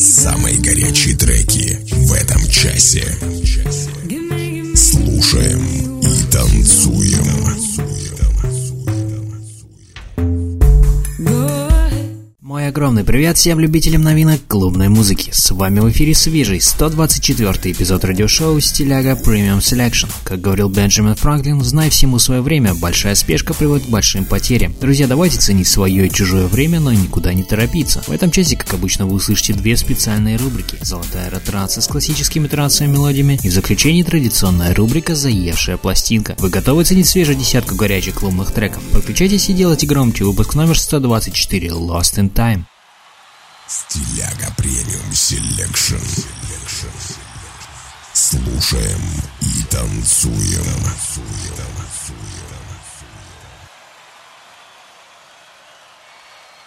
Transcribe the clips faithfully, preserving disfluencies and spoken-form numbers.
Самые горячие треки в этом часе. Слушаем и танцуем. Мой огромный привет всем любителям новинок клубной музыки. С вами в эфире свежий сто двадцать четвёртый эпизод радиошоу «Стиляга Premium Selection». Как говорил Бенджамин Франклин, знай всему свое время, большая спешка приводит к большим потерям. Друзья, давайте ценить свое и чужое время, но никуда не торопиться. В этом часе, как обычно, вы услышите две специальные рубрики: «Золотая ретранса» с классическими трансовыми мелодиями и в заключении традиционная рубрика «Заевшая пластинка». Вы готовы ценить свежую десятку горячих клубных треков? Подключайтесь и делайте громче выпуск номер сто двадцать четыре «Lost in Time». Стиляга Премиум Селекшн. Слушаем и танцуем.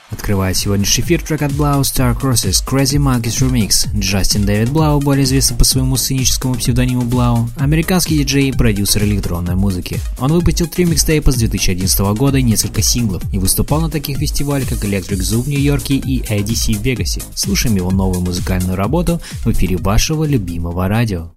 Открывает сегодняшний эфир трек от блау Star Crosses CraZy эм нон кеys Remix. Джастин Дэвид блау, более известный по своему сценическому псевдониму блау, американский диджей и продюсер электронной музыки. Он выпустил три микстейпа с две тысячи одиннадцатого года и несколько синглов, и выступал на таких фестивалях, как Electric Zoo в Нью-Йорке и и ди си в Вегасе. Слушаем его новую музыкальную работу в эфире вашего любимого радио.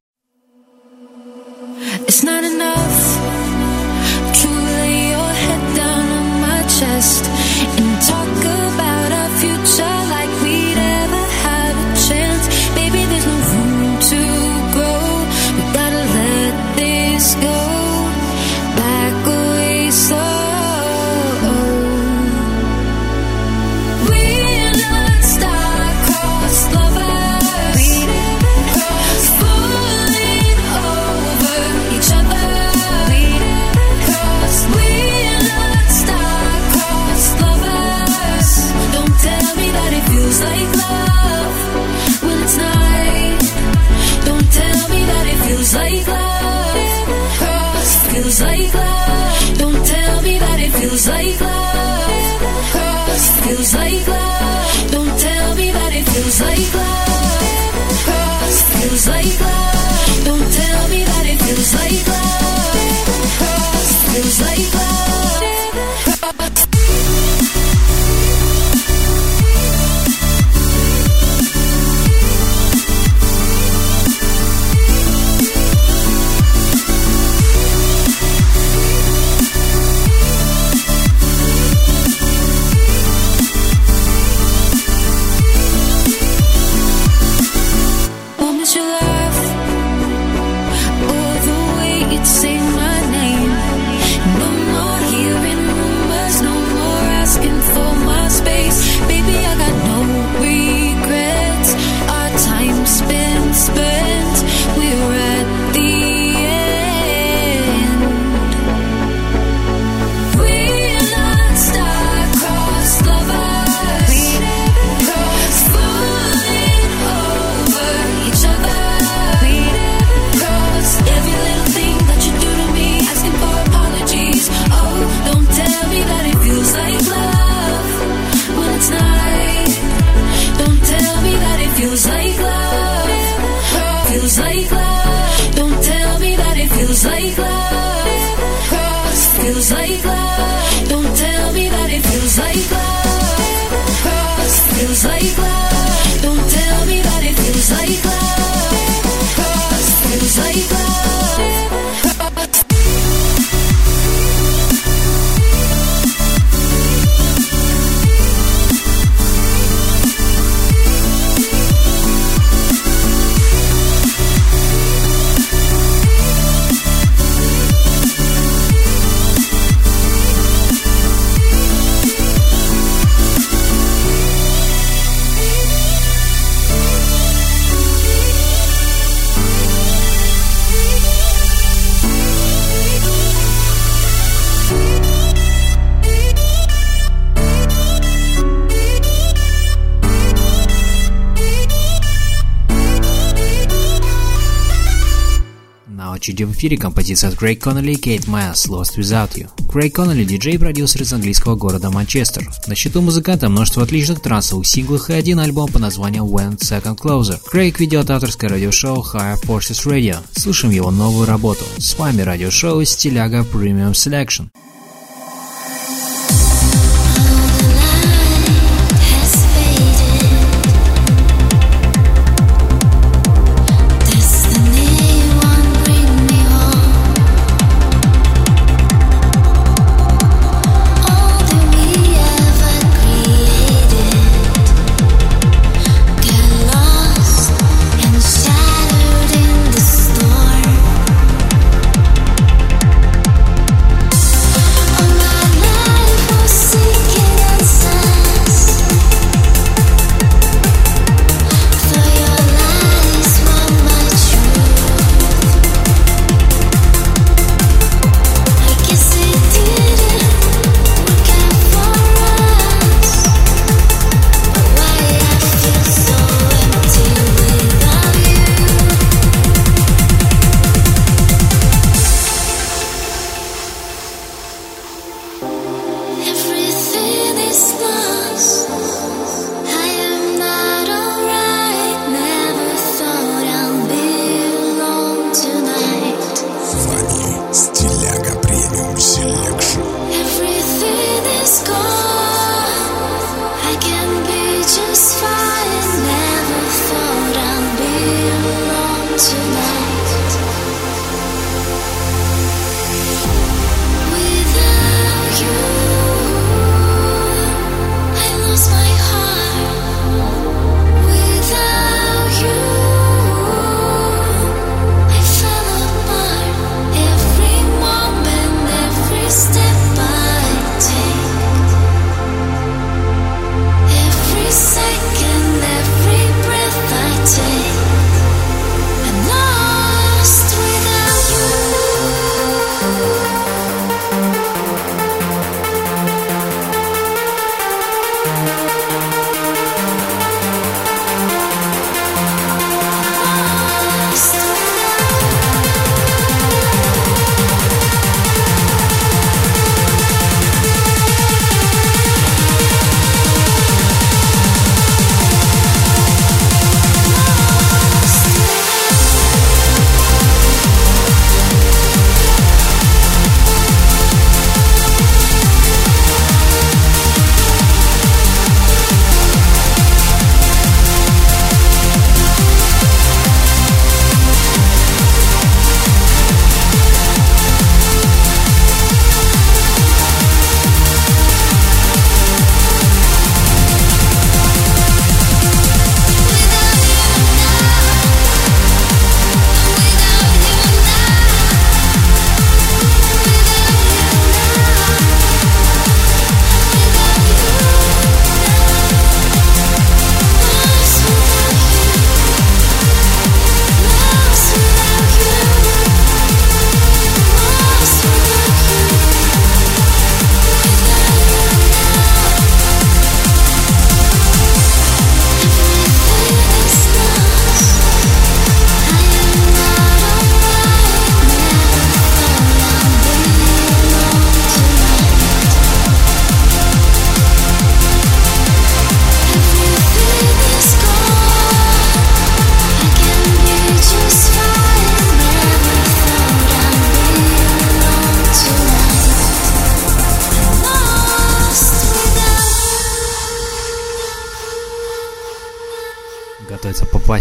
Чуть в эфире композиция от Крейг Коннелли и Кейт Майлс «Lost Without You». Крейг Коннелли – диджей-продюсер из английского города Манчестер. На счету музыканта множество отличных трансовых синглов и один альбом под названием «One Second Closer». Крейг ведет авторское радиошоу Higher Forces Radio. Слушаем его новую работу. С вами радиошоу «Стиляга Premium Selection».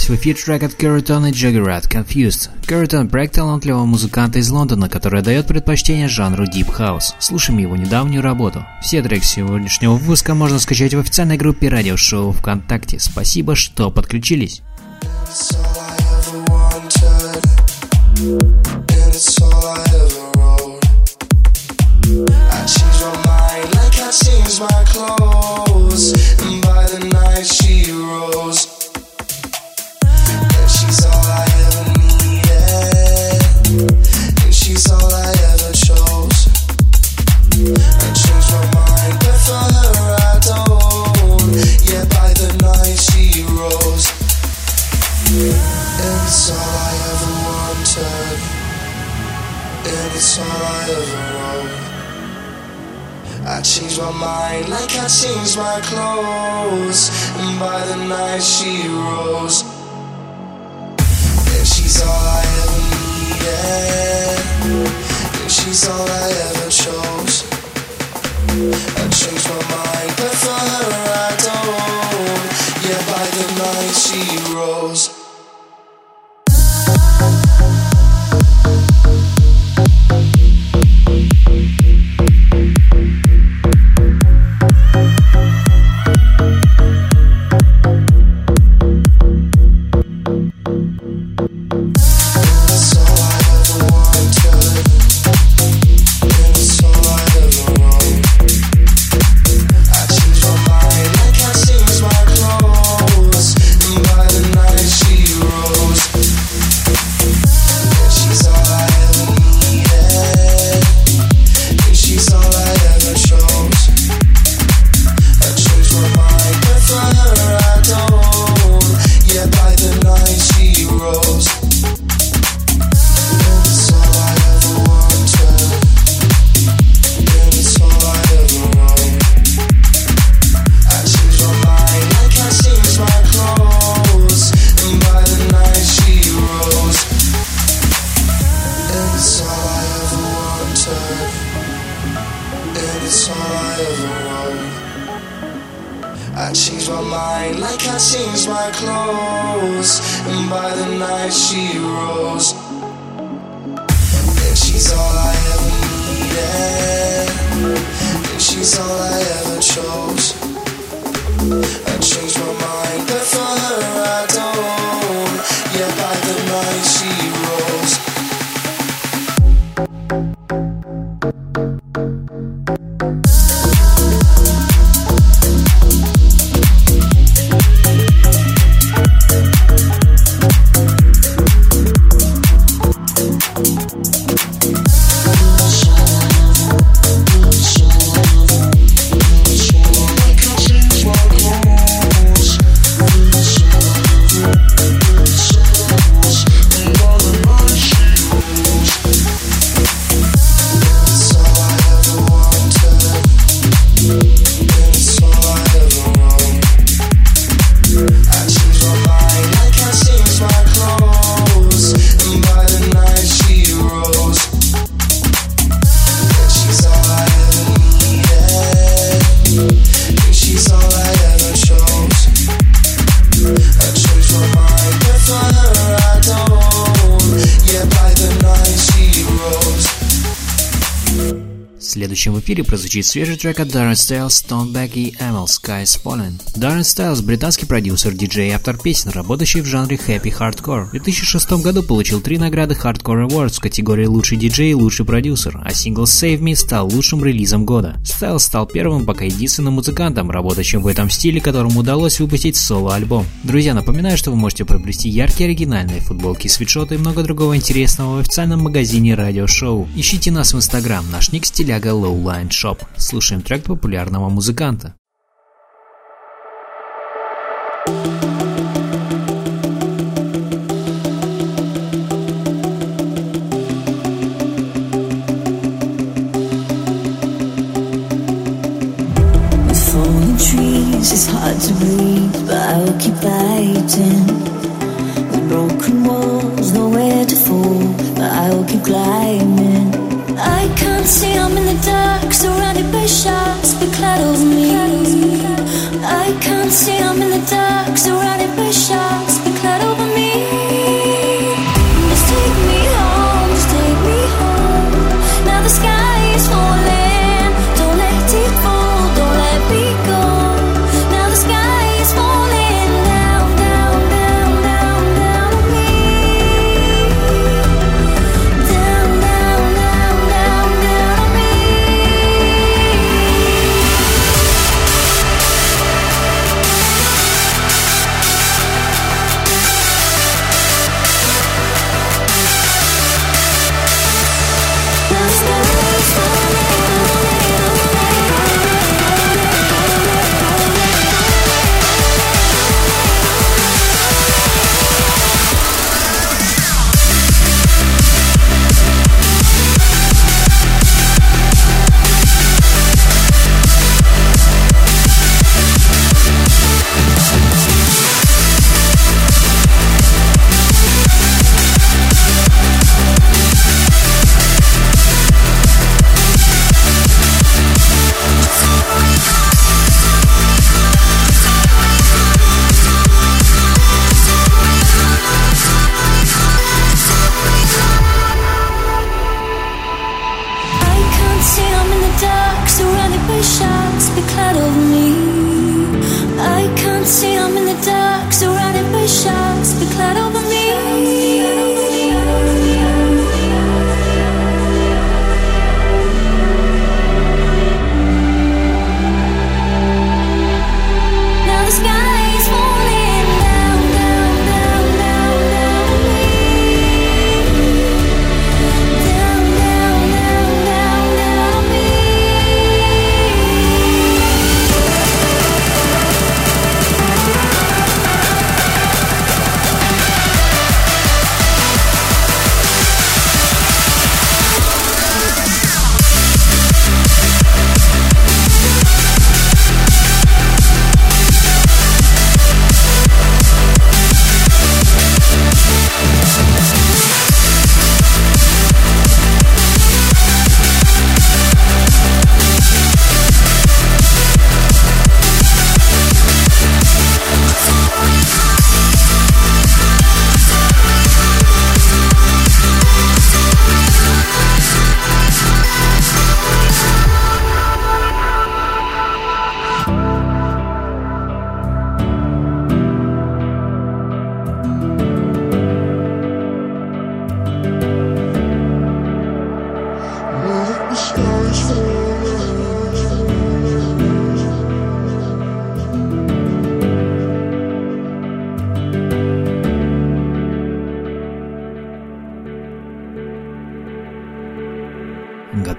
В эфир трек от Кэрритон и Джоггерат «Confused». Кэрритон – проект талантливого музыканта из Лондона, который дает предпочтение жанру Deep House. Слушаем его недавнюю работу. Все треки сегодняшнего выпуска можно скачать в официальной группе радиошоу ВКонтакте. Спасибо, что подключились. It's all I ever wanted. mind like I changed my clothes. And by the night she rose. If she's all I ever needed, if she's all I ever chose, I changed my mind, but for her I don't. Yeah, by the night she rose. В эфире прозвучит свежий трек от Darren Styles, Stonebank и и эм и эл Sky's Fallen. Darren Styles – британский продюсер, диджей и автор песен, работающий в жанре Happy Hardcore. В две тысячи шестом году получил три награды Hardcore Awards в категории «Лучший диджей» и «Лучший продюсер», а сингл Save Me стал лучшим релизом года. Styles стал первым пока единственным музыкантом, работающим в этом стиле, которому удалось выпустить соло-альбом. Друзья, напоминаю, что вы можете приобрести яркие оригинальные футболки, свитшоты и много другого интересного в официальном магазине Радио Шоу. Ищите нас в Instagram, наш ник стиляга лоу лайн. Shop. Слушаем трек популярного музыканта. I can't see, I'm in the dark, surrounded by sharks, but cloud over me. I can't see, I'm in the dark, surrounded by sharks, but cloud over me. Just take me home, just take me home. Now the sky is falling, don't let it fall, don't let me go. Now the sky is falling down, down, down, down, down on me. Down, down.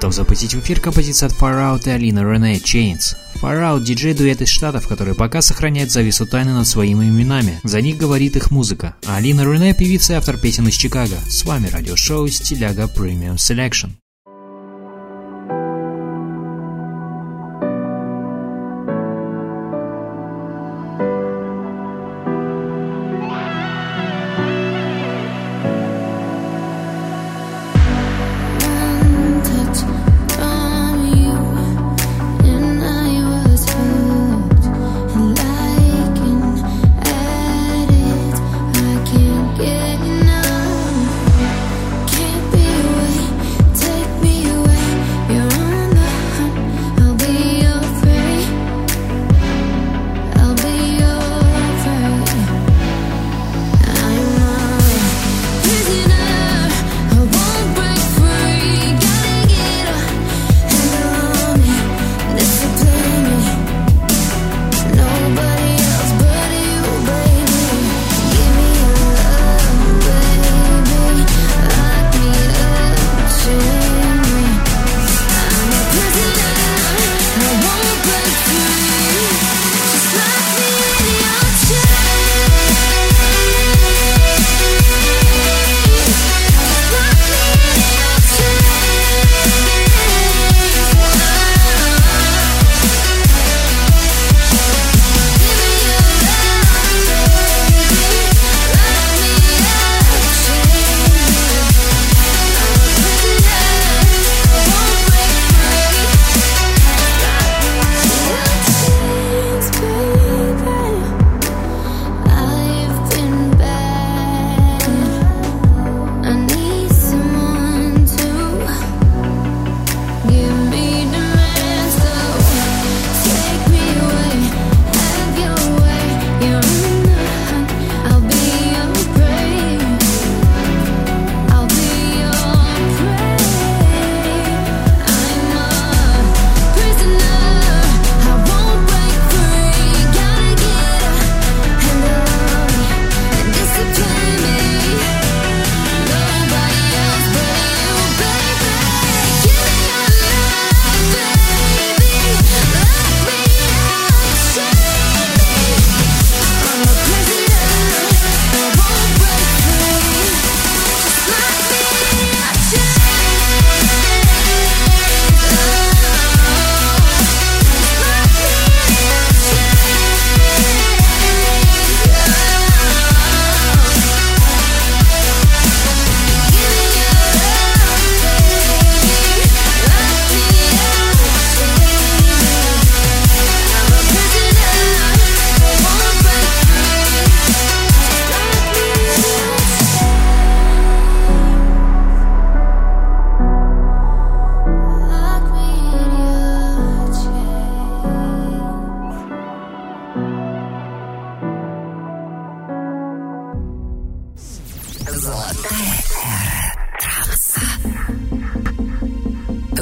готов запустить в эфир композицию от Far Out и Алина Рене «Chains». Far Out – диджей-дуэт из Штатов, который пока сохраняет завесу тайны над своими именами. За них говорит их музыка. А Алина Рене – певица и автор песен из Чикаго. С вами радиошоу «Стиляга Premium Selection».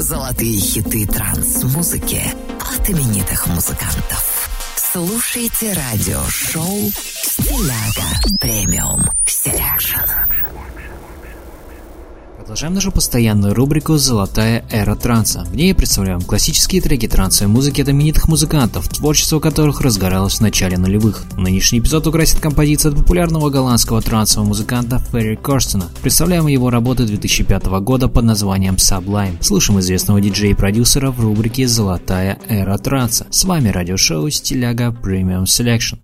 Золотые хиты транс-музыки от именитых музыкантов. Слушайте радио-шоу «Стиляга Премиум Селекшн». Продолжаем нашу постоянную рубрику «Золотая эра транса». В ней представляем классические треки трансовой музыки от именитых музыкантов, творчество которых разгоралось в начале нулевых. Нынешний эпизод украсит композиция от популярного голландского трансового музыканта Ферри Корстена. Представляем его работу две тысячи пятого года под названием Sublime. Слушаем известного диджея и продюсера в рубрике «Золотая эра транса». С вами радиошоу «Стиляга Premium Selection».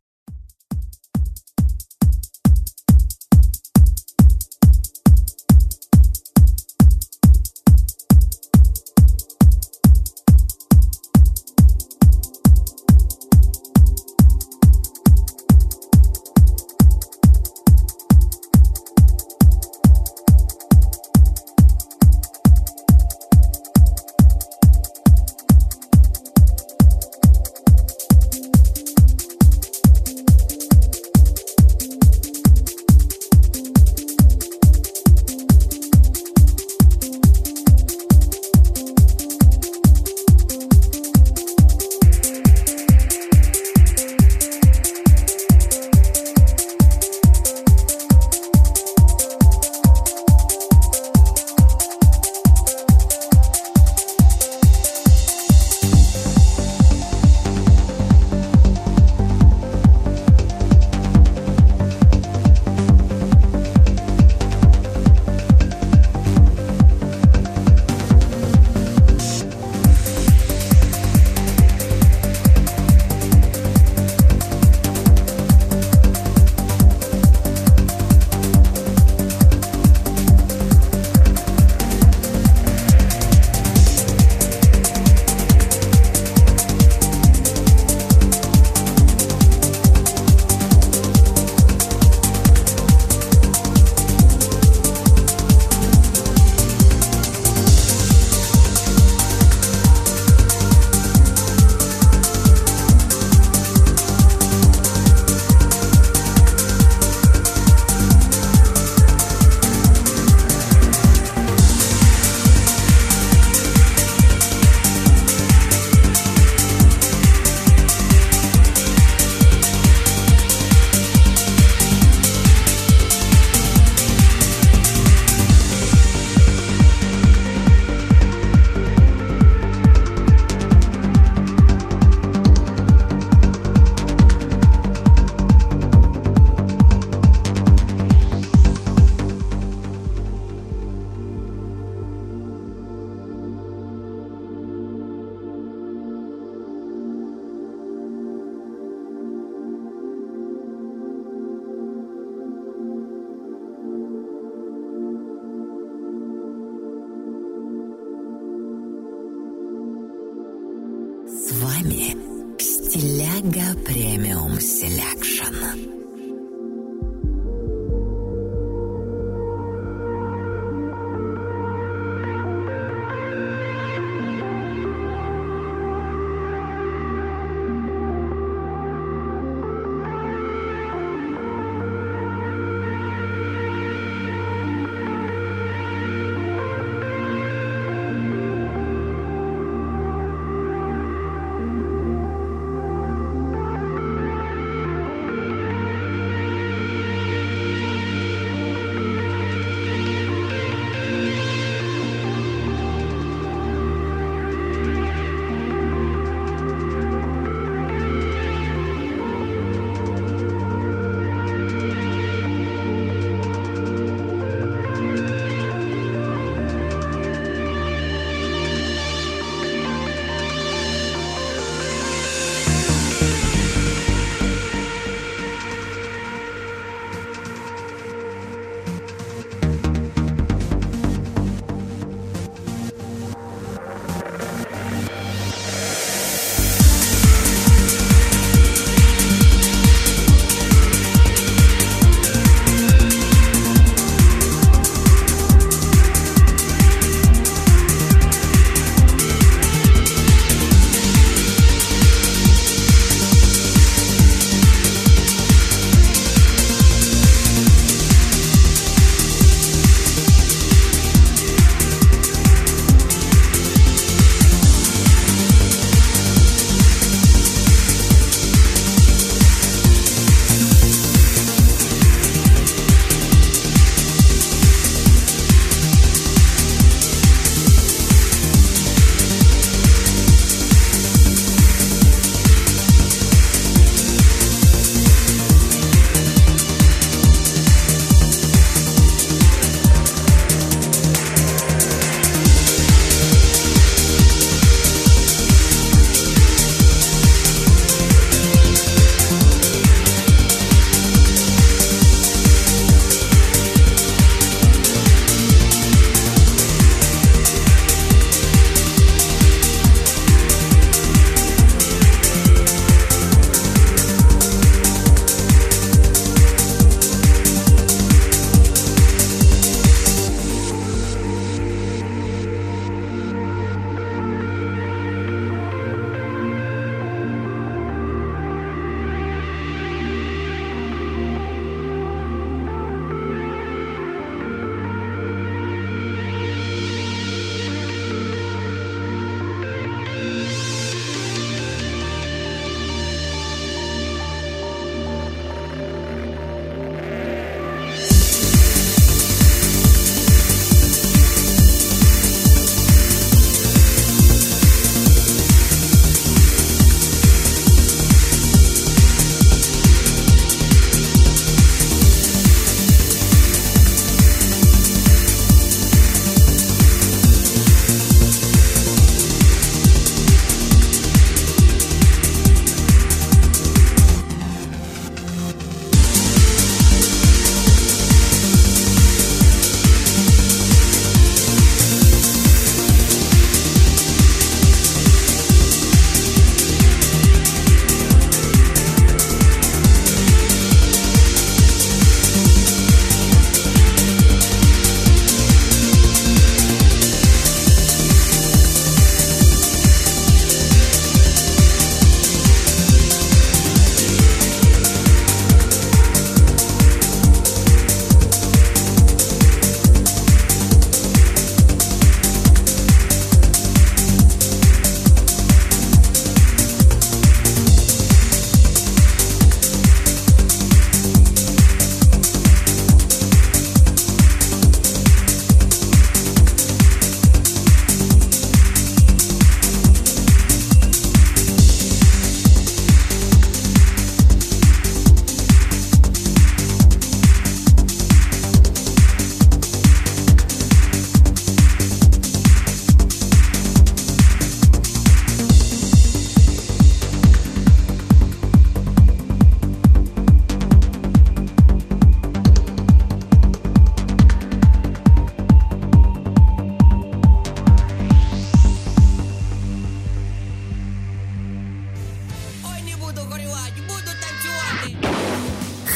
Премиум Селекшн.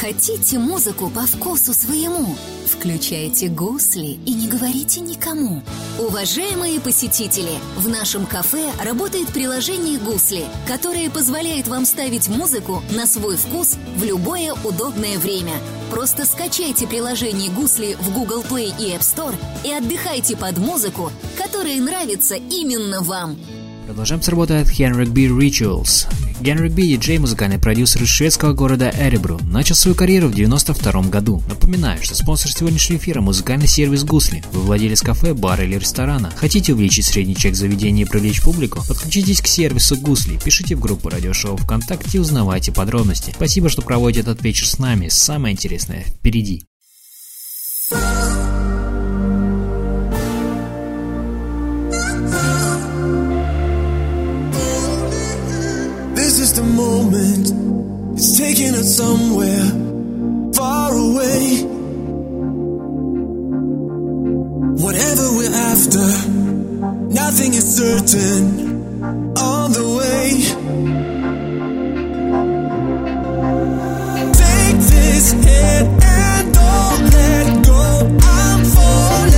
Хотите музыку по вкусу своему? Включайте гусли и не говорите никому. Уважаемые посетители, в нашем кафе работает приложение «Гусли», которое позволяет вам ставить музыку на свой вкус в любое удобное время. Просто скачайте приложение «Гусли» в Google Play и App Store и отдыхайте под музыку, которая нравится именно вам. Продолжаем с работы от Henrik B. Rituals. Henrik B. – диджей, музыкальный продюсер из шведского города Эребру. Начал свою карьеру в девяносто втором году. Напоминаю, что спонсор сегодняшнего эфира – музыкальный сервис «Гусли». Вы владелец кафе, бара или ресторана? Хотите увеличить средний чек заведения и привлечь публику? Подключитесь к сервису «Гусли», пишите в группу радиошоу ВКонтакте и узнавайте подробности. Спасибо, что проводите этот вечер с нами. Самое интересное впереди. The moment is taking us somewhere far away. Whatever we're after, nothing is certain on the way. Take this hand and don't let go. I'm falling.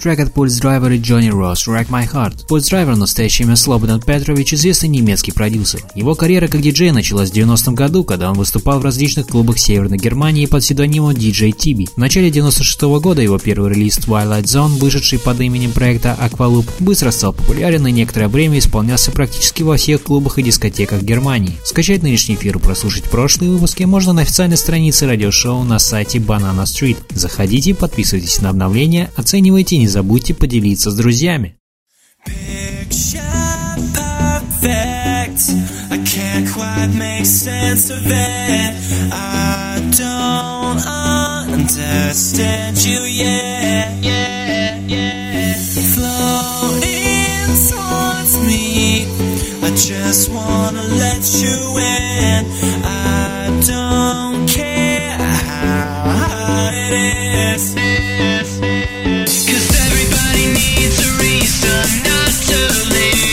Трек от Pulsedriver и Jonny Rose «Wreck My Heart». Pulsedriver, настоящее имя Слободан Петрович, известный немецкий продюсер. Его карьера как диджей началась в девяностом году, когда он выступал в различных клубах Северной Германии под псевдонимом ди джей Tibi. В начале девяносто шестого года его первый релиз Twilight Zone, вышедший под именем проекта Aqua Loop, быстро стал популярен и некоторое время исполнялся практически во всех клубах и дискотеках Германии. Скачать нынешний эфир и прослушать прошлые выпуски можно на официальной странице радиошоу на сайте Banana Street. Заходите, подписывайтесь на обновления, оценивайте. Не забудьте поделиться с друзьями. Cause everybody needs a reason not to live.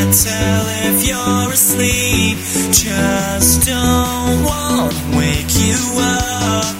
can't tell if you're asleep. Just don't want to wake you up.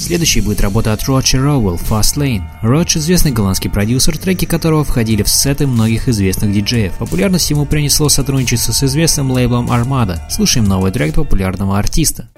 Следующей будет работа от Роджа Роуэлл «Fast Lane». Родж – известный голландский продюсер, треки которого входили в сеты многих известных диджеев. Популярность ему принесло сотрудничество с известным лейблом Armada. Слушаем новый трек популярного артиста.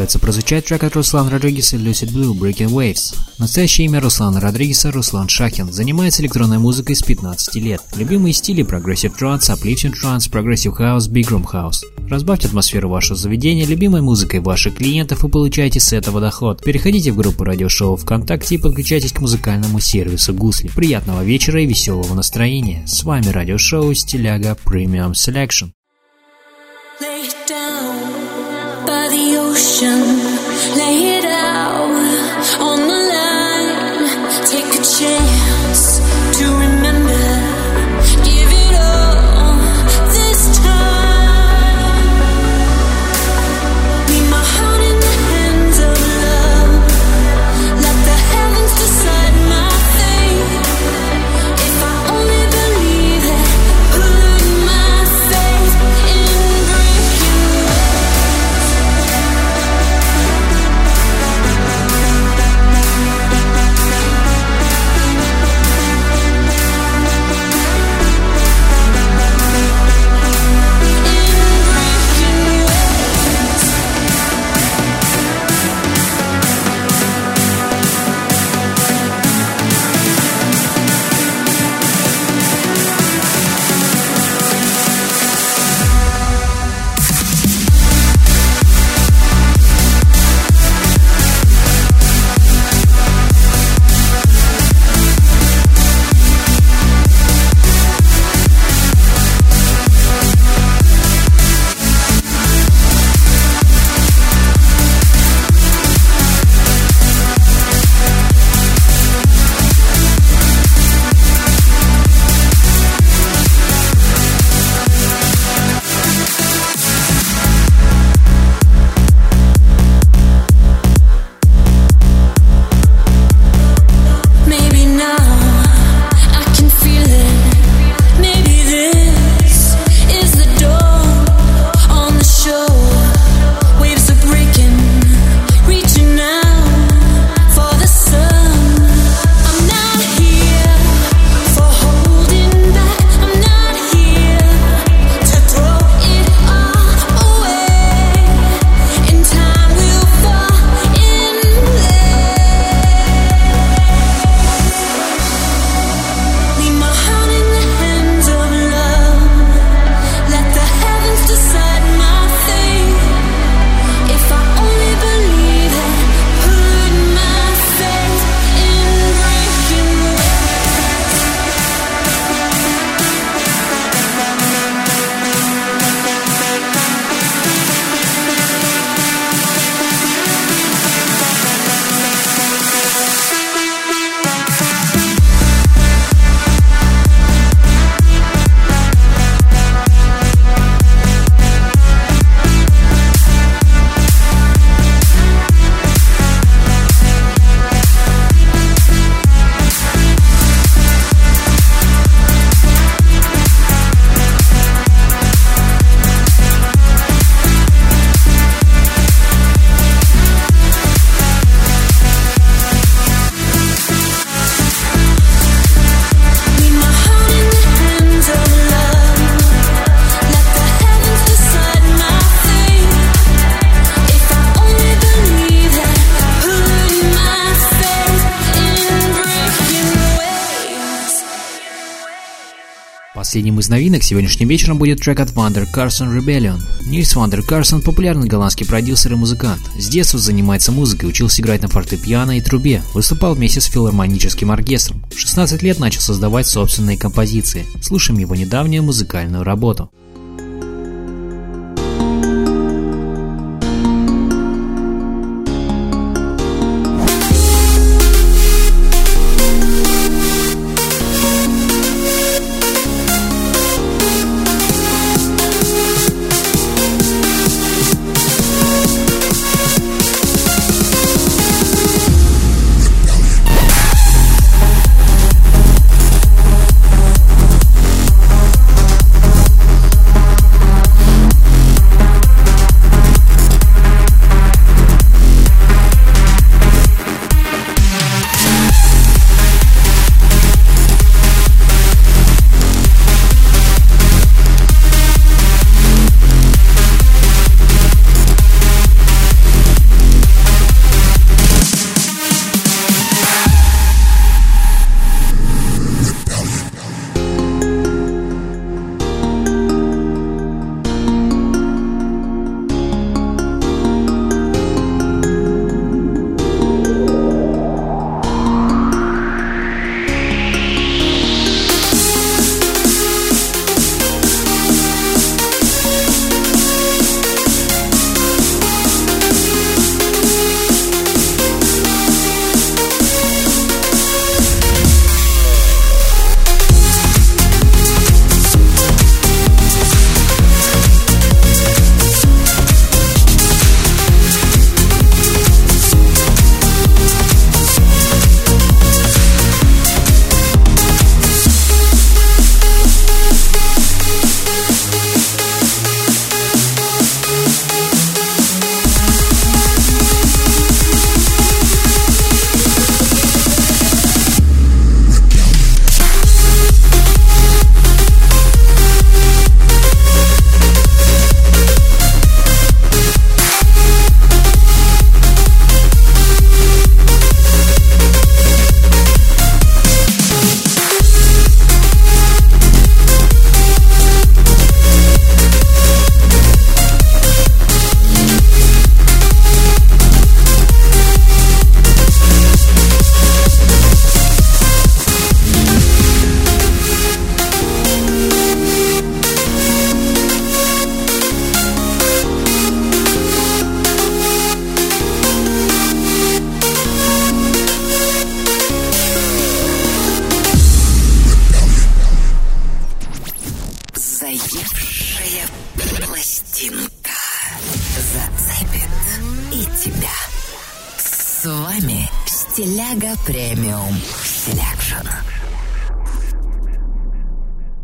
пытается прозвучать трек от Руслана Родригеса Lucid Blue Breaking Waves. Настоящее имя Руслана Родригеса Руслан Шахин, занимается электронной музыкой с пятнадцати лет. Любимые стили Progressive Trance, Uplifting Trance, Progressive House, Big Room House. Разбавьте атмосферу вашего заведения любимой музыкой ваших клиентов и получайте с этого доход. Переходите в группу радиошоу ВКонтакте и подключайтесь к музыкальному сервису Гусли. Приятного вечера и веселого настроения. С вами радиошоу Стиляга Premium Selection. By the ocean, lay it out on the line. Take a chance to remember. Give it all this time. Leave my heart in the hands of love. Let the heavens decide my fate. If I only believe it, put my faith in breaking waves. Последним из новинок сегодняшним вечером будет трек от Вандер Карсон Rebellion. Нильс Вандер Карсон – популярный голландский продюсер и музыкант. С детства занимается музыкой, учился играть на фортепиано и трубе, выступал вместе с филармоническим оркестром. В шестнадцать лет начал создавать собственные композиции. Слушаем его недавнюю музыкальную работу. Ляга Премиум Селекшн.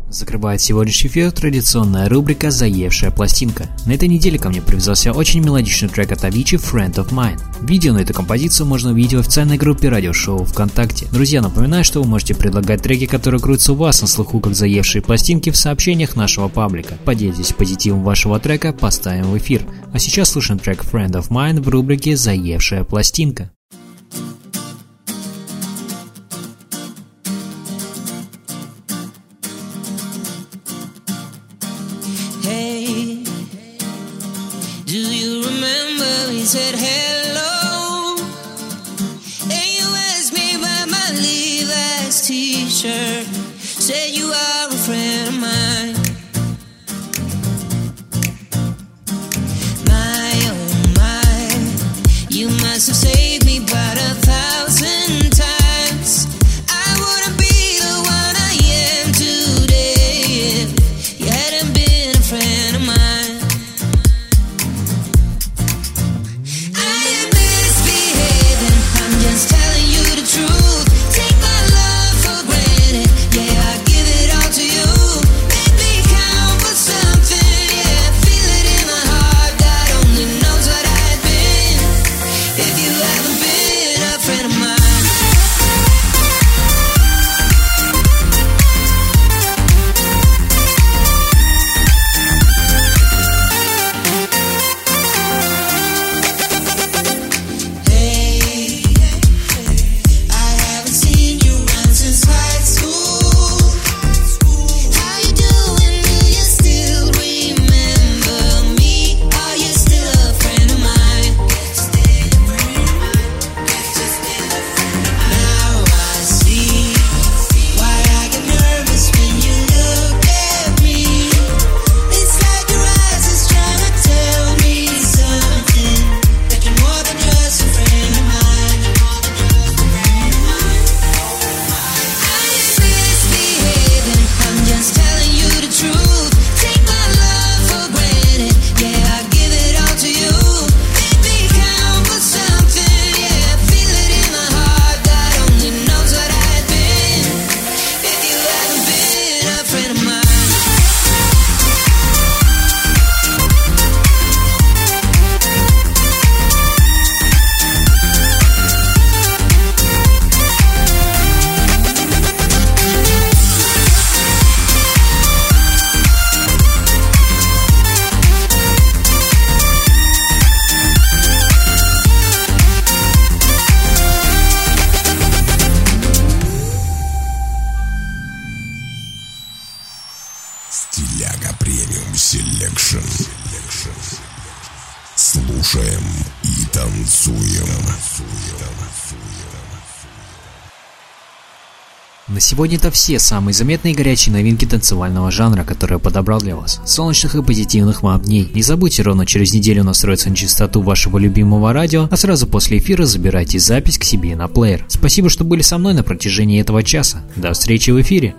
Закрывает сегодняшний эфир традиционная рубрика «Заевшая пластинка». На этой неделе ко мне привязался очень мелодичный трек от Avicii «Friend of Mine». Видео на эту композицию можно увидеть в официальной группе радиошоу ВКонтакте. Друзья, напоминаю, что вы можете предлагать треки, которые крутятся у вас на слуху как «Заевшие пластинки» в сообщениях нашего паблика. Поделитесь позитивом вашего трека, поставим в эфир. А сейчас слушаем трек «Friend of Mine» в рубрике «Заевшая пластинка». Said hello, and you asked me about my Levi's t-shirt. Said you are a friend of mine. My oh my, you must have saved me about a thousand times. I wouldn't be the one I am today if you hadn't been a friend of mine. На сегодня это все самые заметные и горячие новинки танцевального жанра, которые я подобрал для вас. Солнечных и позитивных вам дней. Не забудьте, ровно через неделю настроиться на частоту вашего любимого радио, а сразу после эфира забирайте запись к себе на плеер. Спасибо, что были со мной на протяжении этого часа. До встречи в эфире!